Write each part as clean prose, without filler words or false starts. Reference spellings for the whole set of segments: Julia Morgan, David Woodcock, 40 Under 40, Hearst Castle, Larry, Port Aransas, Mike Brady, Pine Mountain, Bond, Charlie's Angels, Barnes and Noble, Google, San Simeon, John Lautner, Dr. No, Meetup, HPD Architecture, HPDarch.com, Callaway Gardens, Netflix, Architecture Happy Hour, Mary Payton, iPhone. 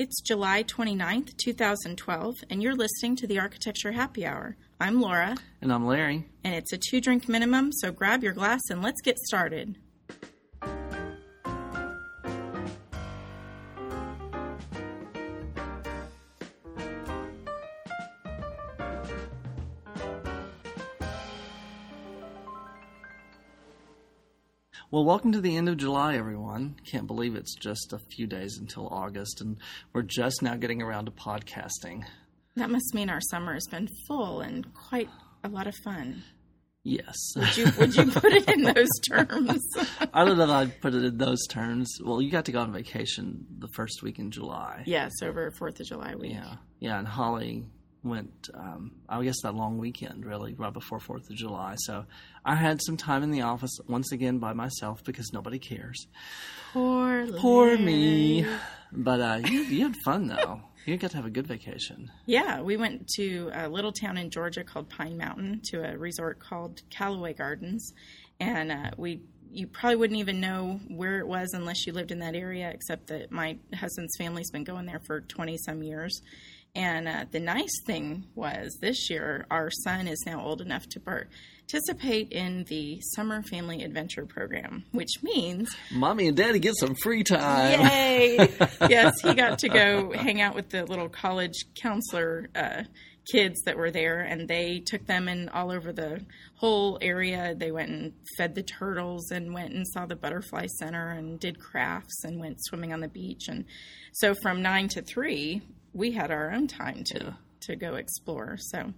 It's July 29th, 2012, and you're listening to the Architecture Happy Hour. I'm Laura. And I'm Larry. And it's a 2-drink minimum, so grab your glass and let's get started. Well, welcome to the end of July, everyone. Can't believe it's just a few days until August, and we're just now getting around to podcasting. That must mean our summer has been full and quite a lot of fun. Yes. Would you put it in those terms? I don't know that I'd put it in those terms. Well, you got to go on vacation the first week in July. Yes, over 4th of July week. Yeah, and Holly went, I guess, that long weekend, really, right before 4th of July. So I had some time in the office, once again, by myself because nobody cares. Poor me. But you had fun, though. You got to have a good vacation. Yeah, we went to a little town in Georgia called Pine Mountain to a resort called Callaway Gardens. And you probably wouldn't even know where it was unless you lived in that area, except that my husband's family's been going there for 20-some years. And the nice thing was this year our son is now old enough to participate in the Summer Family Adventure Program, which means Mommy and Daddy get some free time. Yay! Yes, he got to go hang out with the little college counselor kids that were there, and they took them in all over the whole area. They went and fed the turtles and went and saw the butterfly center and did crafts and went swimming on the beach. And so from 9 to 3... we had our own time to go explore, so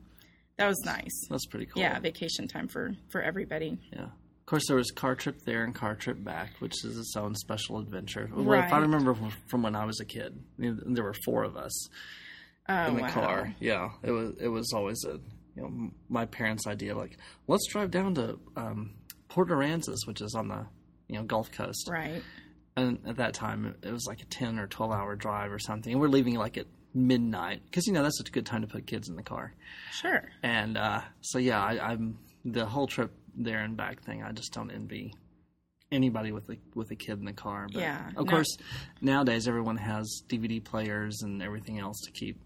that was nice. That's pretty cool. Yeah, vacation time for everybody. Yeah. Of course, there was car trip there and car trip back, which is its own special adventure. Right. Well, if I remember from when I was a kid, there were 4 of us in the car. Yeah, it was always my parents' idea, like, let's drive down to Port Aransas, which is on the Gulf Coast. Right. And at that time, it was like a 10 or 12-hour drive or something. And we're leaving like at midnight because, that's a good time to put kids in the car. Sure. And I'm the whole trip there and back thing, I just don't envy anybody with a kid in the car. But yeah. Of course, nowadays everyone has DVD players and everything else to keep.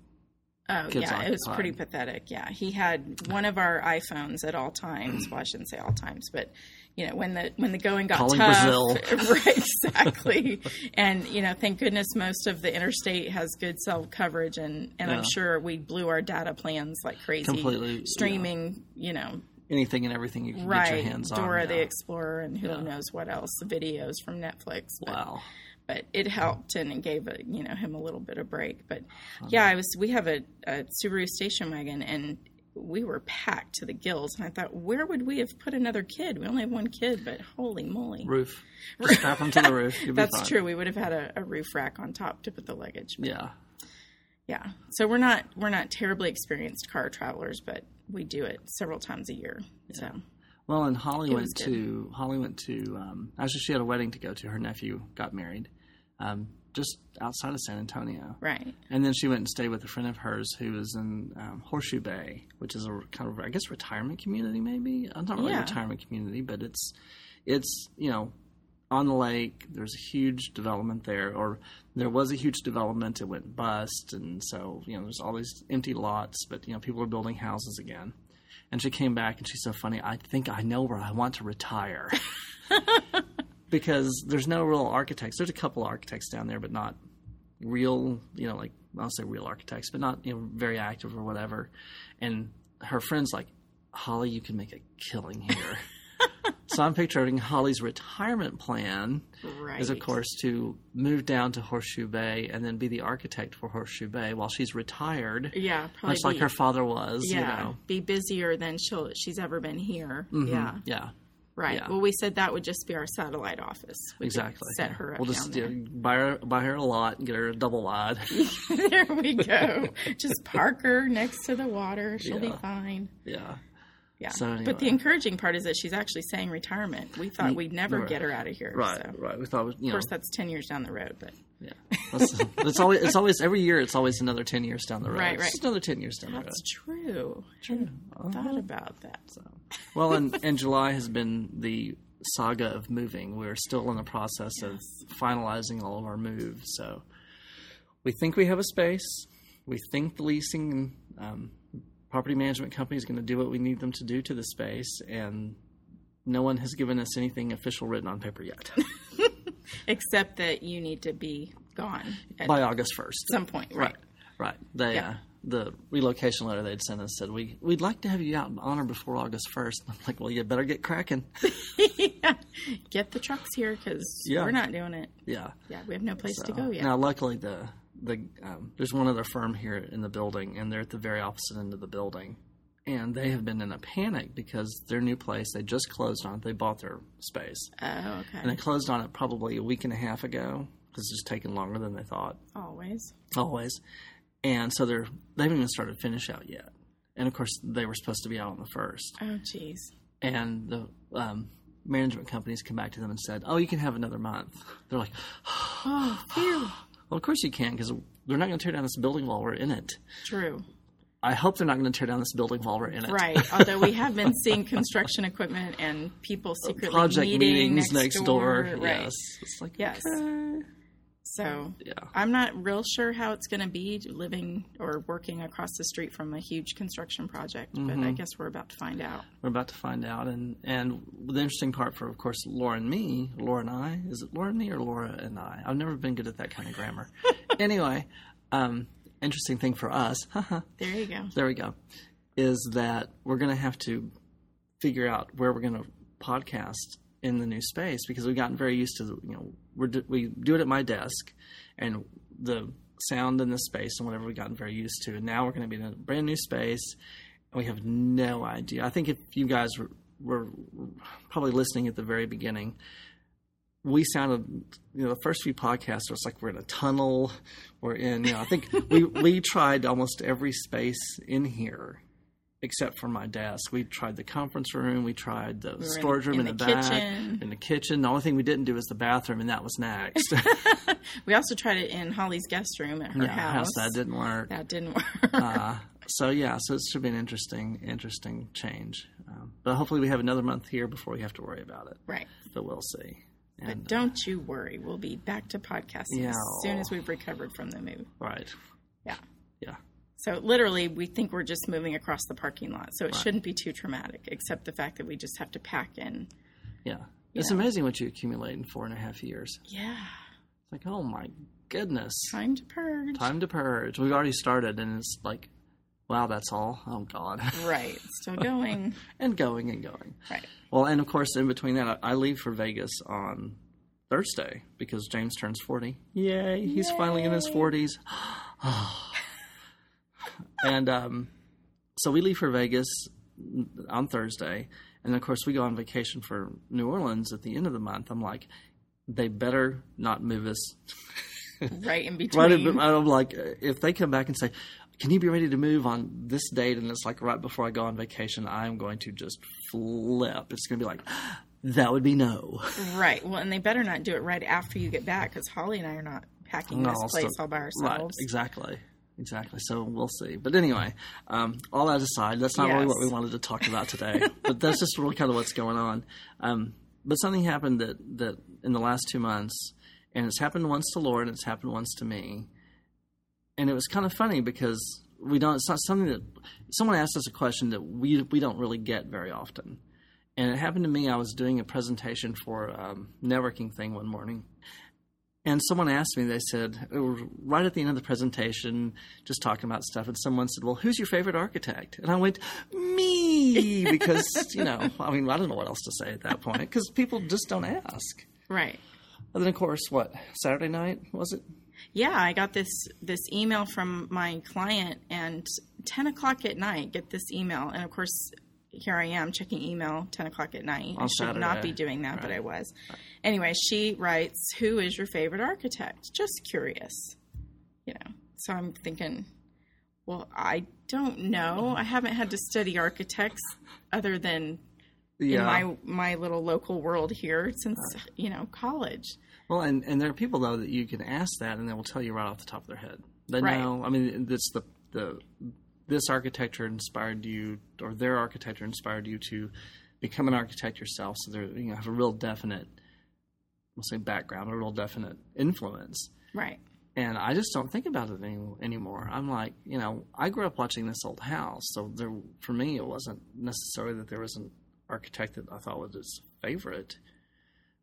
Oh, kids yeah, occupied. It was pretty pathetic, yeah. He had one of our iPhones at all times. Well, I shouldn't say all times, but, when the going got Calling tough. Brazil. Right, exactly. And, thank goodness most of the interstate has good cell coverage, and yeah. I'm sure we blew our data plans like crazy. Completely. Streaming, anything and everything you can get your hands on. Right, Dora the Explorer and who knows what else, the videos from Netflix. But, wow. But it helped, and it gave him a little bit of break. But yeah, we have a Subaru station wagon, and we were packed to the gills. And I thought, where would we have put another kid? We only have one kid, but holy moly! Roof, just strap him to the roof. That's fine. True. We would have had a roof rack on top to put the luggage. But, yeah. So we're not terribly experienced car travelers, but we do it several times a year. Yeah. So. Well, and Holly went to actually she had a wedding to go to. Her nephew got married just outside of San Antonio. Right. And then she went and stayed with a friend of hers who was in Horseshoe Bay, which is a kind of, I guess, retirement community maybe. I'm not really a retirement community, but it's on the lake. There's a huge development there, or there was a huge development. It went bust, and so, there's all these empty lots, but, people are building houses again. And she came back, and she's so funny. I think I know where I want to retire because there's no real architects. There's a couple architects down there, but not real, like I'll say real architects, but not very active or whatever. And her friend's like, Holly, you can make a killing here. So I'm picturing Holly's retirement plan is, of course, to move down to Horseshoe Bay and then be the architect for Horseshoe Bay while she's retired. Yeah, probably. Much like her father was, be busier than she's ever been here. Mm-hmm. Yeah. Yeah. Right. Yeah. Well, we said that would just be our satellite office. We exactly. Set her up. We'll just buy her a lot and get her a double wide. There we go. Just park her next to the water. She'll be fine. Yeah. Yeah, so anyway. But the encouraging part is that she's actually saying retirement. We thought we'd never get her out of here. Right, so. Right. We thought, of course, that's 10 years down the road. But yeah, it's always every year. It's always another 10 years down the road. Right, right. It's another 10 years down the road. That's true. I thought about that. So. Well, and July has been the saga of moving. We're still in the process of finalizing all of our moves. So we think we have a space. We think the leasing and property management company is going to do what we need them to do to the space, and no one has given us anything official written on paper yet. Except that you need to be gone. By August 1st. At some point, right. Right. They, yep. The relocation letter they'd sent us said, we'd like to have you out on or before August 1st. I'm like, well, you better get cracking. Yeah. Get the trucks here because we're not doing it. Yeah. Yeah, we have no place to go yet. Now, luckily, there's one other firm here in the building, and they're at the very opposite end of the building. And they have been in a panic because their new place, they just closed on it. They bought their space. Oh, okay. And they closed on it probably a week and a half ago because it's just taking longer than they thought. Always. And so they haven't even started finish out yet. And, of course, they were supposed to be out on the 1st. Oh, jeez. And the management companies come back to them and said, oh, you can have another month. They're like, oh, phew. Well, of course you can because they're not going to tear down this building while we're in it. True. I hope they're not going to tear down this building while we're in it. Right. Although we have been seeing construction equipment and people secretly meetings next door. Right. Yes. It's like, yes. Okay. So yeah. I'm not real sure how it's going to be living or working across the street from a huge construction project, but I guess we're about to find out. We're about to find out. And the interesting part for, of course, Laura and I, is it Laura and me or Laura and I? I've never been good at that kind of grammar. Anyway, interesting thing for us, there we go, is that we're going to have to figure out where we're going to podcast in the new space because we've gotten very used to, we do it at my desk and the sound in the space and whatever we've gotten very used to. And now we're going to be in a brand new space and we have no idea. I think if you guys were probably listening at the very beginning, we sounded, the first few podcasts, it was like we're in a tunnel. We're in, I think we tried almost every space in here except for my desk. We tried the conference room. We tried the storage room in the back. In the kitchen. The only thing we didn't do was the bathroom, and that was next. We also tried it in Holly's guest room at her house. That didn't work. So it should be an interesting change. But hopefully we have another month here before we have to worry about it. Right. But we'll see. But don't you worry. We'll be back to podcasting as soon as we've recovered from the move. Right. Yeah. Yeah. So literally, we think we're just moving across the parking lot. So it shouldn't be too traumatic, except the fact that we just have to pack in. Yeah. It's amazing what you accumulate in 4.5 years. Yeah. It's like, oh, my goodness. Time to purge. We've already started, and it's like, wow, that's all? Oh, God. Right. Still going. and going. Right. Well, and, of course, in between that, I leave for Vegas on Thursday because James turns 40. Yay. He's finally in his 40s. And so we leave for Vegas on Thursday. And, of course, we go on vacation for New Orleans at the end of the month. I'm like, they better not move us. Right in between. I'm like, if they come back and say, can you be ready to move on this date? And it's like right before I go on vacation, I'm going to just flip. It's going to be like, that would be no. Right. Well, and they better not do it right after you get back because Holly and I are not packing this place all by ourselves. Right. Exactly. So we'll see. But anyway, all that aside, that's not really what we wanted to talk about today. But that's just really kind of what's going on. But something happened that in the last 2 months, and it's happened once to Laura and it's happened once to me. And it was kind of funny because it's not something that someone asked us a question that we don't really get very often. And it happened to me. I was doing a presentation for a networking thing one morning. And someone asked me, they said, right at the end of the presentation, just talking about stuff. And someone said, well, who's your favorite architect? And I went, me, because, I don't know what else to say at that point because people just don't ask. Right. And then, of course, Saturday night was it? Yeah, I got this email from my client, and 10 o'clock at night, get this email. And, of course, here I am checking email 10 o'clock at night. I should not be doing that, but I was. Right. Anyway, she writes, who is your favorite architect? Just curious. So I'm thinking, well, I don't know. I haven't had to study architects other than in my little local world here since, college. Well, and there are people, though, that you can ask that, and they will tell you right off the top of their head. They know, it's this architecture inspired you, or their architecture inspired you to become an architect yourself, so they have a real definite, background, a real definite influence. Right. And I just don't think about it anymore. I'm like, you know, I grew up watching this old house. So there, for me, it wasn't necessarily that there was an architect that I thought was his favorite.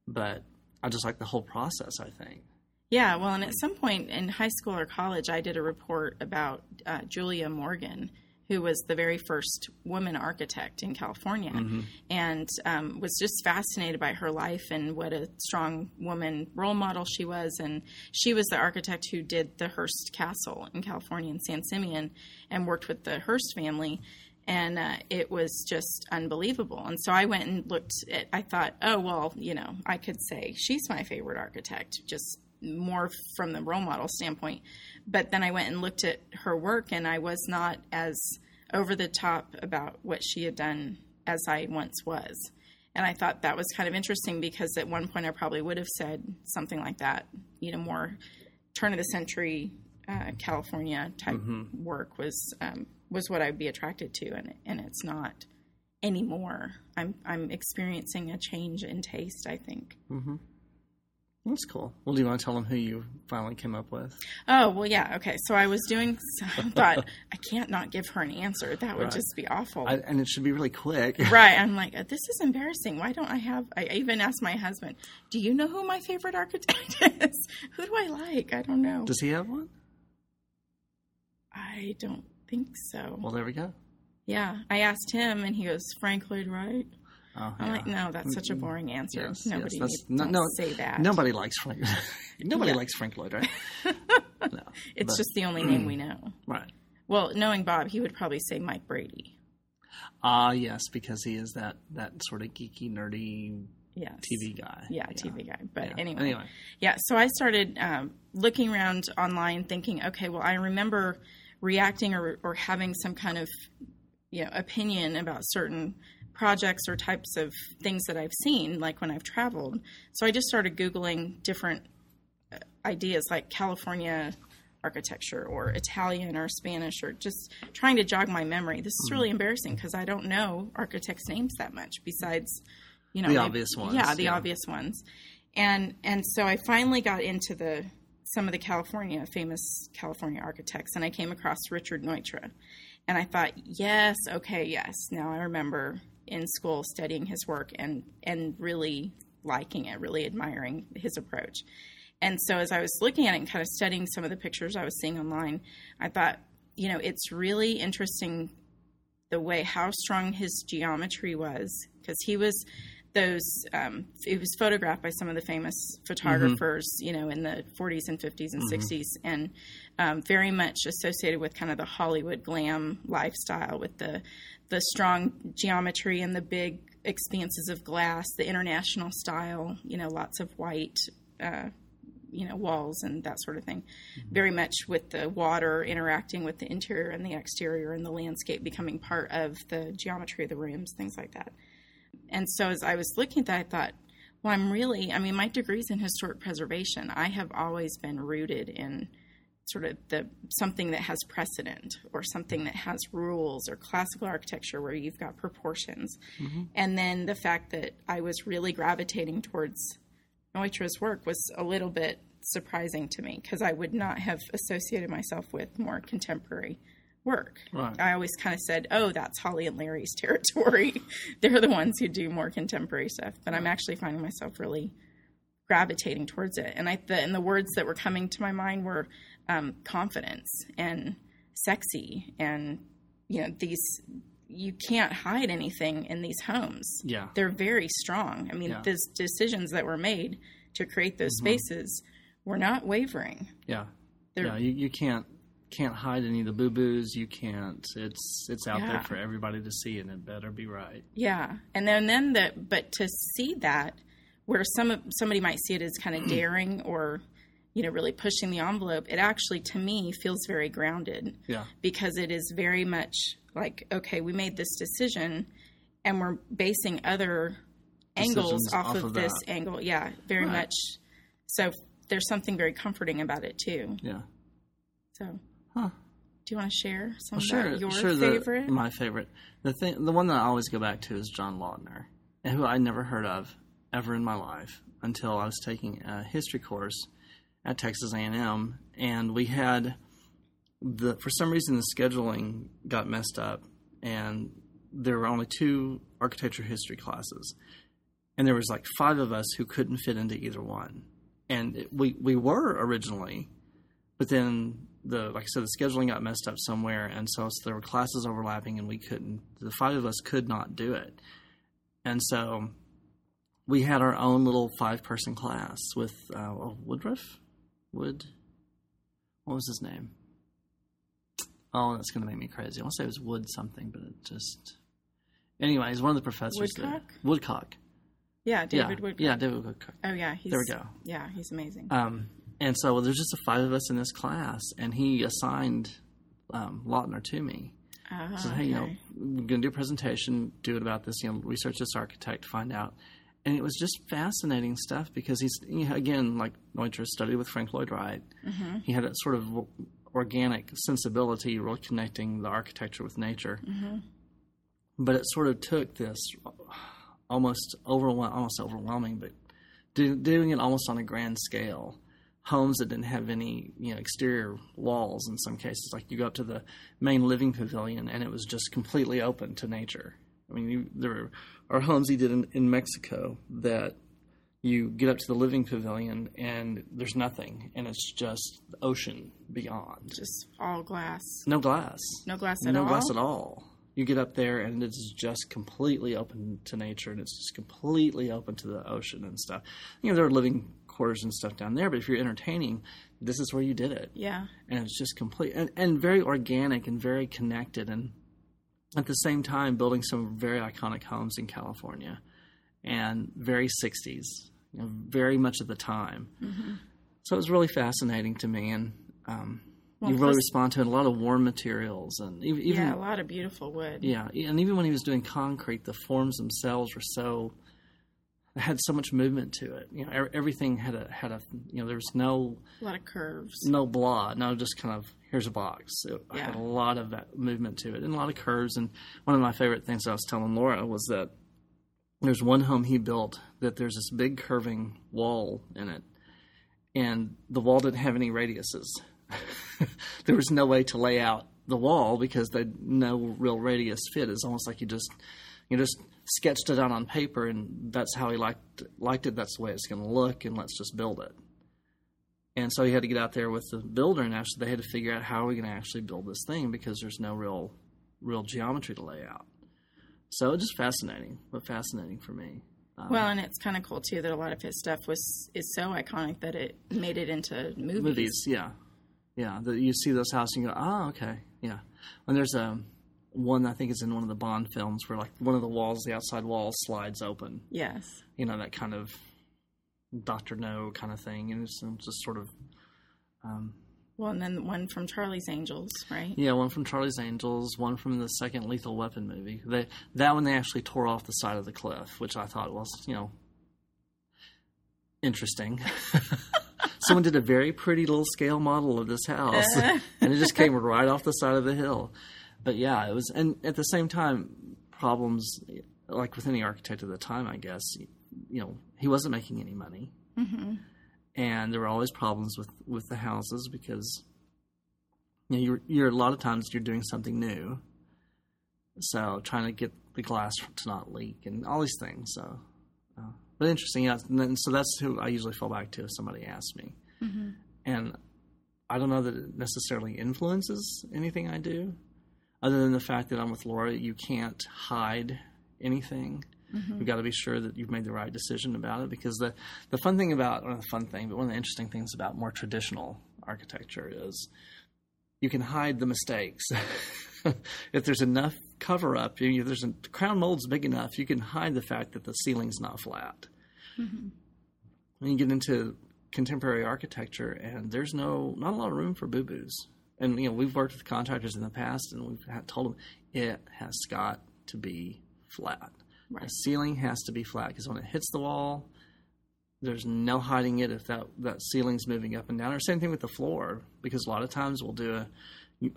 But I just like the whole process, I think. Yeah, well, and at some point in high school or college, I did a report about Julia Morgan, who was the very first woman architect in California, mm-hmm. and was just fascinated by her life and what a strong woman role model she was. And she was the architect who did the Hearst Castle in California in San Simeon and worked with the Hearst family. And it was just unbelievable. And so I went and looked at, I thought, oh, well, you know, I could say she's my favorite architect, just more from the role model standpoint. But then I went and looked at her work, and I was not as over the top about what she had done as I once was. And I thought that was kind of interesting, because at one point I probably would have said something like that, you know, more turn of the century California type mm-hmm. work was what I'd be attracted to. And it's not anymore. I'm experiencing a change in taste, I think. Mm-hmm. That's cool. Well, do you want to tell them who you finally came up with? Oh, well, yeah. Okay. So I was doing, I thought, I can't not give her an answer. That would just be awful. And it should be really quick. Right. I'm like, this is embarrassing. Why don't I have, I even asked my husband, do you know who my favorite architect is? Who do I like? I don't know. Does he have one? I don't think so. Well, there we go. Yeah. I asked him, and he goes, Frank Lloyd Wright. Oh, I'm like, no, that's such a boring answer. Yes, nobody needs to say that. Nobody likes Frank. Nobody likes Frank Lloyd, right? No, it's just the only name we know. Right. Well, knowing Bob, he would probably say Mike Brady. Yes, because he is that sort of geeky, nerdy TV guy. Yeah, TV guy. But anyway. Yeah, so I started looking around online thinking, okay, well, I remember reacting or having some kind of opinion about certain projects or types of things that I've seen, like when I've traveled. So I just started Googling different ideas, like California architecture or Italian or Spanish, or just trying to jog my memory. This is really embarrassing, because I don't know architects' names that much, besides, the obvious ones. Yeah, the obvious ones. And so I finally got into some of the famous California architects, and I came across Richard Neutra. And I thought, yes, okay, yes. Now I remember in school studying his work and really liking it, really admiring his approach. And so as I was looking at it and kind of studying some of the pictures I was seeing online, I thought, it's really interesting the way how strong his geometry was, because he was it was photographed by some of the famous photographers, mm-hmm. In the 40s and 50s and mm-hmm. 60s, and very much associated with kind of the Hollywood glam lifestyle, with the strong geometry and the big expanses of glass, the international style, lots of white, walls and that sort of thing. Mm-hmm. Very much with the water interacting with the interior and the exterior, and the landscape becoming part of the geometry of the rooms, things like that. And so as I was looking at that, I thought, well, my degree's in historic preservation. I have always been rooted in sort of something that has precedent, or something that has rules, or classical architecture where you've got proportions. Mm-hmm. And then the fact that I was really gravitating towards Neutra's work was a little bit surprising to me, because I would not have associated myself with more contemporary work. Right. I always kind of said, oh, that's Holly and Larry's territory. They're the ones who do more contemporary stuff. But I'm actually finding myself really gravitating towards it. And the words that were coming to my mind were confidence and sexy, and these, you can't hide anything in these homes. Yeah. They're very strong. I mean, these decisions that were made to create those mm-hmm. spaces were not wavering. Yeah. You can't hide any of the boo-boos. You can't. It's out there for everybody to see, and it better be right. Yeah. And then but to see that, where somebody might see it as kind of daring or, really pushing the envelope, it actually, to me, feels very grounded. Yeah. Because it is very much like, okay, we made this decision, and we're basing other decisions angles off of this angle. Yeah. Very much. So there's something very comforting about it too. Yeah. So. Huh. Do you want to share some of your favorite? My favorite. The one that I always go back to is John Lautner, who I never heard of ever in my life until I was taking a history course at Texas A&M, and we had the, for some reason the scheduling got messed up, and there were only two architecture history classes, and there was like five of us who couldn't fit into either one. And we were originally, but then the scheduling got messed up somewhere, and so there were classes overlapping, and we couldn't. The five of us could not do it, and so we had our own little 5-person class with Woodruff. What was his name? Oh, that's going to make me crazy. I want to say it was Wood something, but it just. Anyway, he's one of the professors. Woodcock. Yeah, David Woodcock. Yeah, David Woodcock. Oh, yeah. There we go. Yeah, he's amazing. And so there's just the five of us in this class, and he assigned Lautner to me. So, hey, okay. We're going to do a presentation, do it about this, research this architect, find out. And it was just fascinating stuff because he's, again, like Neutra, studied with Frank Lloyd Wright. Mm-hmm. He had that sort of organic sensibility, really connecting the architecture with nature. Mm-hmm. But it sort of took this almost overwhelming, but doing it almost on a grand scale. Homes that didn't have any, exterior walls in some cases. Like you go up to the main living pavilion and it was just completely open to nature. I mean, there are homes he did in Mexico that you get up to the living pavilion and there's nothing, and it's just the ocean beyond. Just all glass. No glass. No glass at all? No glass at all. You get up there and it's just completely open to nature, and it's just completely open to the ocean and stuff. There are living quarters and stuff down there, but if you're entertaining, this is where you did it. Yeah. And it's just complete and very organic and very connected, and at the same time building some very iconic homes in California and very 60s, very much of the time. Mm-hmm. So it was really fascinating to me, and you really respond to it. A lot of warm materials, and even a lot of beautiful wood. Yeah, and even when he was doing concrete, the forms themselves were had so much movement to it. Everything had a. There was no a lot of curves, no blah, no just kind of here's a box. It had a lot of that movement to it, and a lot of curves. And one of my favorite things I was telling Laura was that there's one home he built that there's this big curving wall in it, and the wall didn't have any radiuses. There was no way to lay out the wall because no real radius fit. It's almost like you just sketched it out on paper, and that's how he liked it. That's the way it's going to look, and let's just build it. And so he had to get out there with the builder, and actually they had to figure out how are we going to actually build this thing because there's no real geometry to lay out. So it's just fascinating, but fascinating for me. And it's kind of cool too that a lot of his stuff is so iconic that it made it into movies. Movies, yeah. Yeah, you see those houses and you go, oh, okay, yeah. And there's one I think is in one of the Bond films where like one of the walls, the outside wall slides open. Yes. That kind of Dr. No kind of thing. And it's just sort of... and then one from Charlie's Angels, right? Yeah, one from Charlie's Angels, one from the second Lethal Weapon movie. That one they actually tore off the side of the cliff, which I thought was, interesting. Someone did a very pretty little scale model of this house, and it just came right off the side of the hill. But yeah, it was, and at the same time, problems like with any architect at the time, I guess. He wasn't making any money, mm-hmm. and there were always problems with the houses because you're a lot of times you're doing something new, so trying to get the glass to not leak and all these things. So. But interesting, yeah. And so that's who I usually fall back to if somebody asks me. Mm-hmm. And I don't know that it necessarily influences anything I do, other than the fact that I'm with Laura. You can't hide anything. Mm-hmm. You've got to be sure that you've made the right decision about it, because one of the interesting things about more traditional architecture is you can hide the mistakes. If there's enough cover-up, the crown mold's big enough, you can hide the fact that the ceiling's not flat. Mm-hmm. When you get into contemporary architecture, and there's not a lot of room for boo-boos. And, we've worked with contractors in the past, and we've told them it has got to be flat. Right. The ceiling has to be flat, because when it hits the wall, there's no hiding it if that ceiling's moving up and down. Or same thing with the floor, because a lot of times we'll do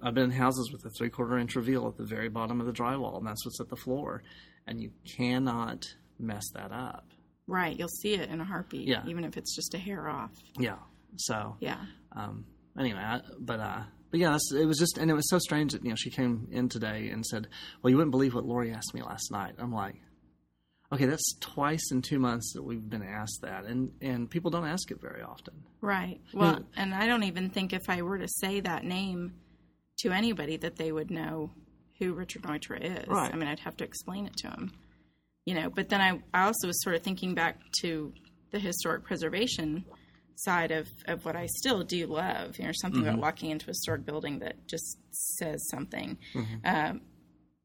I've been in houses with a 3/4-inch reveal at the very bottom of the drywall, and that's what's at the floor. And you cannot mess that up. Right. You'll see it in a heartbeat, even if it's just a hair off. Yeah. So, yeah. anyway, but yeah, it was just, and it was so strange that, you know, she came in today and said, well, you wouldn't believe what Lori asked me last night. I'm like, okay, that's twice in 2 months that we've been asked that, and people don't ask it very often. Right. Well, you know, and I don't even think if I were to say that name to anybody that they would know who Richard Neutra is. Right. I mean, I'd have to explain it to them, you know. But then I also was sort of thinking back to the historic preservation side of what I still do love. You know, something mm-hmm. about walking into a historic building that just says something. Mm-hmm.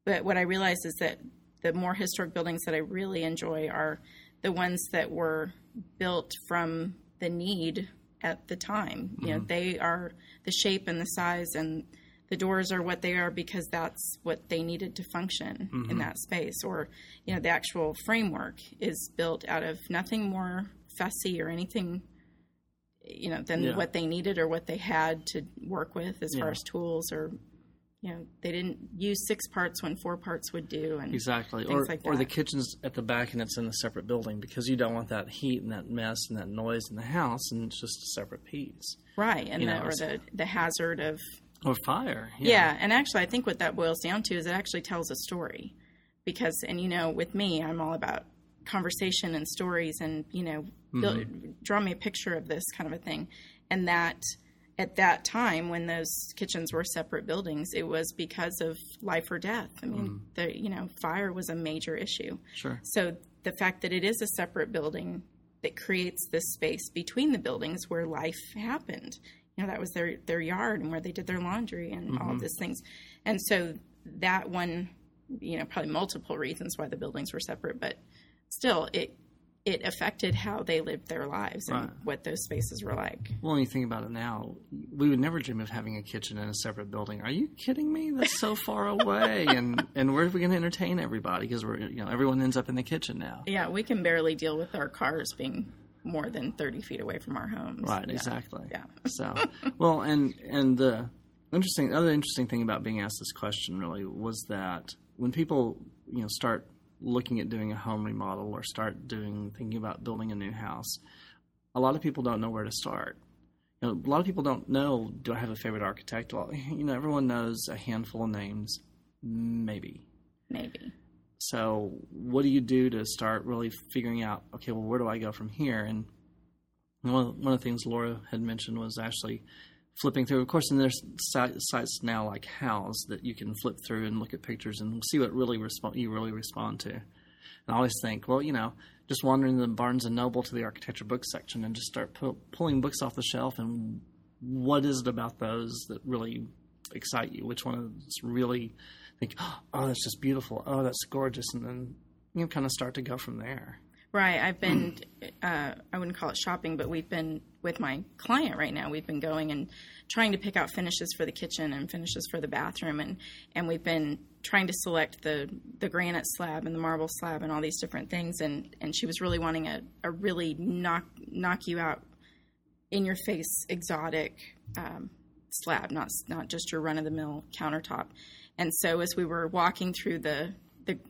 But what I realized is that the more historic buildings that I really enjoy are the ones that were built from the need at the time. Mm-hmm. You know, they are the shape and the size and the doors are what they are because that's what they needed to function mm-hmm. in that space. Or, you know, the actual framework is built out of nothing more fussy or anything, you know, than yeah. what they needed or what they had to work with as yeah. far as tools or, you know, they didn't use 6 parts when 4 parts would do and exactly. things or, like that. Or the kitchen's at the back and it's in a separate building because you don't want that heat and that mess and that noise in the house and it's just a separate piece. Right. And the hazard of... Or fire. Yeah. Yeah, and actually I think what that boils down to is it actually tells a story because, and you know, with me, I'm all about conversation and stories and, you know, mm-hmm. Draw me a picture of this kind of a thing. And that at that time when those kitchens were separate buildings, it was because of life or death. I mean, mm-hmm. You know, fire was a major issue. Sure. So the fact that it is a separate building that creates this space between the buildings where life happened. You know, that was their yard and where they did their laundry and mm-hmm. all of these things. And so that one, you know, probably multiple reasons why the buildings were separate, but still it affected how they lived their lives and right. what those spaces were like. Well, when you think about it now, we would never dream of having a kitchen in a separate building. Are you kidding me? That's so far away. And where are we going to entertain everybody? Because we're, you know, everyone ends up in the kitchen now. Yeah, we can barely deal with our cars being more than 30 feet away from our homes. Right, yeah. Exactly. Yeah. So, well, and the other interesting thing about being asked this question really was that when people, you know, start looking at doing a home remodel or start thinking about building a new house, a lot of people don't know where to start. You know, a lot of people don't know, do I have a favorite architect? Well, you know, everyone knows a handful of names, maybe. So what do you do to start really figuring out, okay, well, where do I go from here? And one of the things Laura had mentioned was actually flipping through. Of course, and there's sites now like Houzz that you can flip through and look at pictures and see what really you really respond to. And I always think, well, you know, just wandering the Barnes and Noble to the architecture book section and just start pulling books off the shelf and what is it about those that really excite you? Which one of those really... Think, oh, that's just beautiful. Oh, that's gorgeous. And then you kind of start to go from there. Right. I've been, I wouldn't call it shopping, but we've been with my client right now. We've been going and trying to pick out finishes for the kitchen and finishes for the bathroom. And we've been trying to select the granite slab and the marble slab and all these different things. And she was really wanting a really knock you out in your face exotic slab, not just your run of the mill countertop. And so as we were walking through the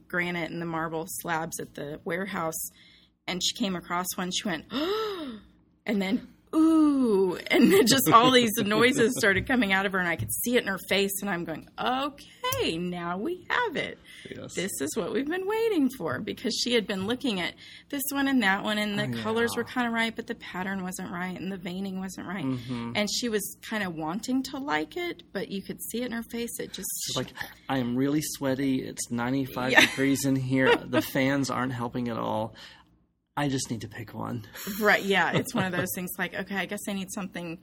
granite and the marble slabs at the warehouse, and she came across one, she went, oh, and then, ooh, and then just all these noises started coming out of her, and I could see it in her face, and I'm going, okay, now we have it. Yes. This is what we've been waiting for, because she had been looking at this one and that one, and the colors were kind of right, but the pattern wasn't right, and the veining wasn't right. Mm-hmm. And she was kind of wanting to like it, but you could see it in her face. It just... She's like, I am really sweaty. It's 95 degrees in here. The fans aren't helping at all. I just need to pick one. Right, yeah. It's one of those things like, okay, I guess I need something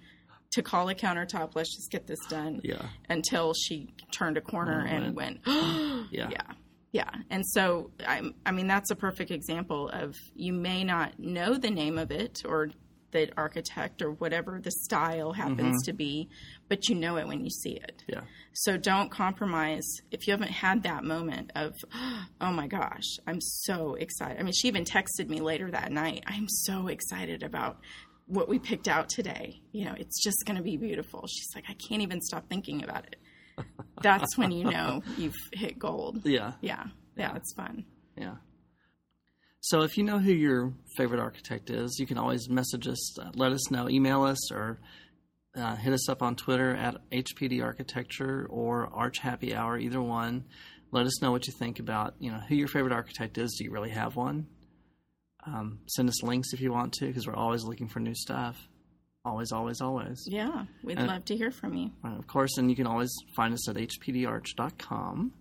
to call a countertop. Let's just get this done. Yeah. Until she turned a corner and went, oh, yeah. And so, I mean, that's a perfect example of you may not know the name of it or the architect or whatever the style happens mm-hmm. to be, but you know it when you see it. Yeah. So don't compromise if you haven't had that moment of, oh my gosh, I'm so excited. I mean, she even texted me later that night. I'm so excited about what we picked out today. You know, it's just going to be beautiful. She's like, I can't even stop thinking about it. That's when you know you've hit gold. Yeah. Yeah. It's fun. Yeah. So if you know who your favorite architect is, you can always message us, let us know, email us, or Hit us up on Twitter at HPD Architecture or Arch Happy Hour, either one. Let us know what you think about, you know, who your favorite architect is. Do you really have one? Send us links if you want to, because we're always looking for new stuff. Always, always, always. Yeah, we'd love to hear from you. Of course, and you can always find us at HPDarch.com.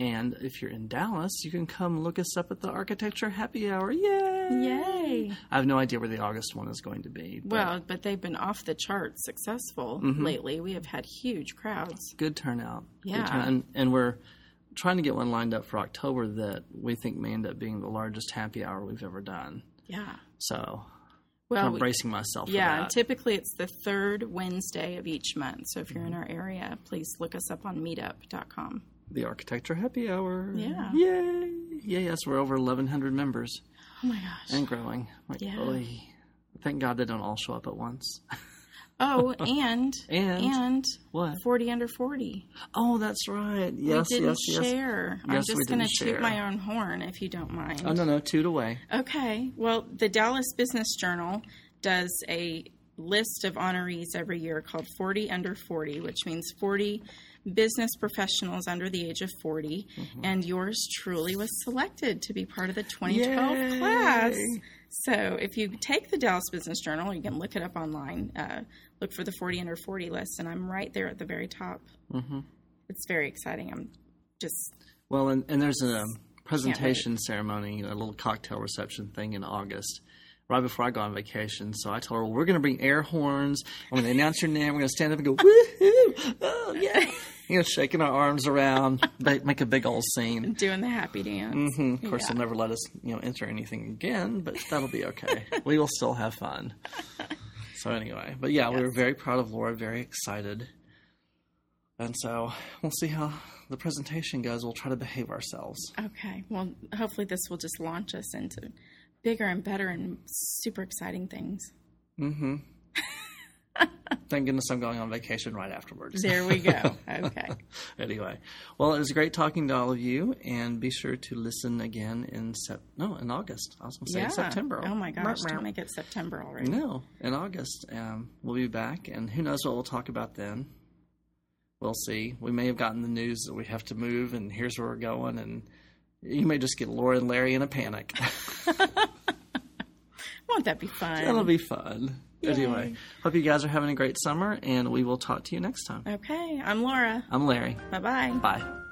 And if you're in Dallas, you can come look us up at the Architecture Happy Hour. Yay! Yay! I have no idea where the August one is going to be. But... well, but they've been off the charts successful lately. We have had huge crowds. Good turnout. Yeah. Good turnout. And we're trying to get one lined up for October that we think may end up being the largest happy hour we've ever done. Yeah. So... well, I'm bracing myself for that. Yeah, typically it's the third Wednesday of each month. So if you're in our area, please look us up on meetup.com. The Architecture Happy Hour. Yeah. Yay. Yeah, yes, we're over 1,100 members. Oh, my gosh. And growing. Like, yeah. Oy. Thank God they don't all show up at once. Oh, and what? 40 Under 40. Oh, that's right. Yes, we didn't share. Yes, I'm just going to toot my own horn, if you don't mind. Oh, no, toot away. Okay. Well, the Dallas Business Journal does a list of honorees every year called 40 Under 40, which means 40 business professionals under the age of 40, and yours truly was selected to be part of the 2012 class. So if you take the Dallas Business Journal, you can look it up online, look for the 40 Under 40 list, and I'm right there at the very top. It's very exciting. I'm just... well, and there's a presentation ceremony, a little cocktail reception thing in August, right before I go on vacation. So I told her, well, we're going to bring air horns. And when they announce your name, we're going to stand up and go, woohoo! Oh, yeah. You know, shaking our arms around, make a big old scene. Doing the happy dance. Of course, they'll never let us, you know, enter anything again, but that'll be okay. We will still have fun. So anyway, but yeah, we were very proud of Laura, very excited. And so we'll see how the presentation goes. We'll try to behave ourselves. Okay. Well, hopefully this will just launch us into bigger and better and super exciting things. Thank goodness I'm going on vacation right afterwards. There we go. Okay. Anyway. Well, it was great talking to all of you, and be sure to listen again in August. I was going to say in September. Oh, my gosh. Don't make it September already. No, in August. We'll be back, and who knows what we'll talk about then. We'll see. We may have gotten the news that we have to move, and here's where we're going, and you may just get Laura and Larry in a panic. Won't that be fun? That'll be fun. Yay. Anyway, hope you guys are having a great summer, and we will talk to you next time. Okay. I'm Laura. I'm Larry. Bye-bye. Bye.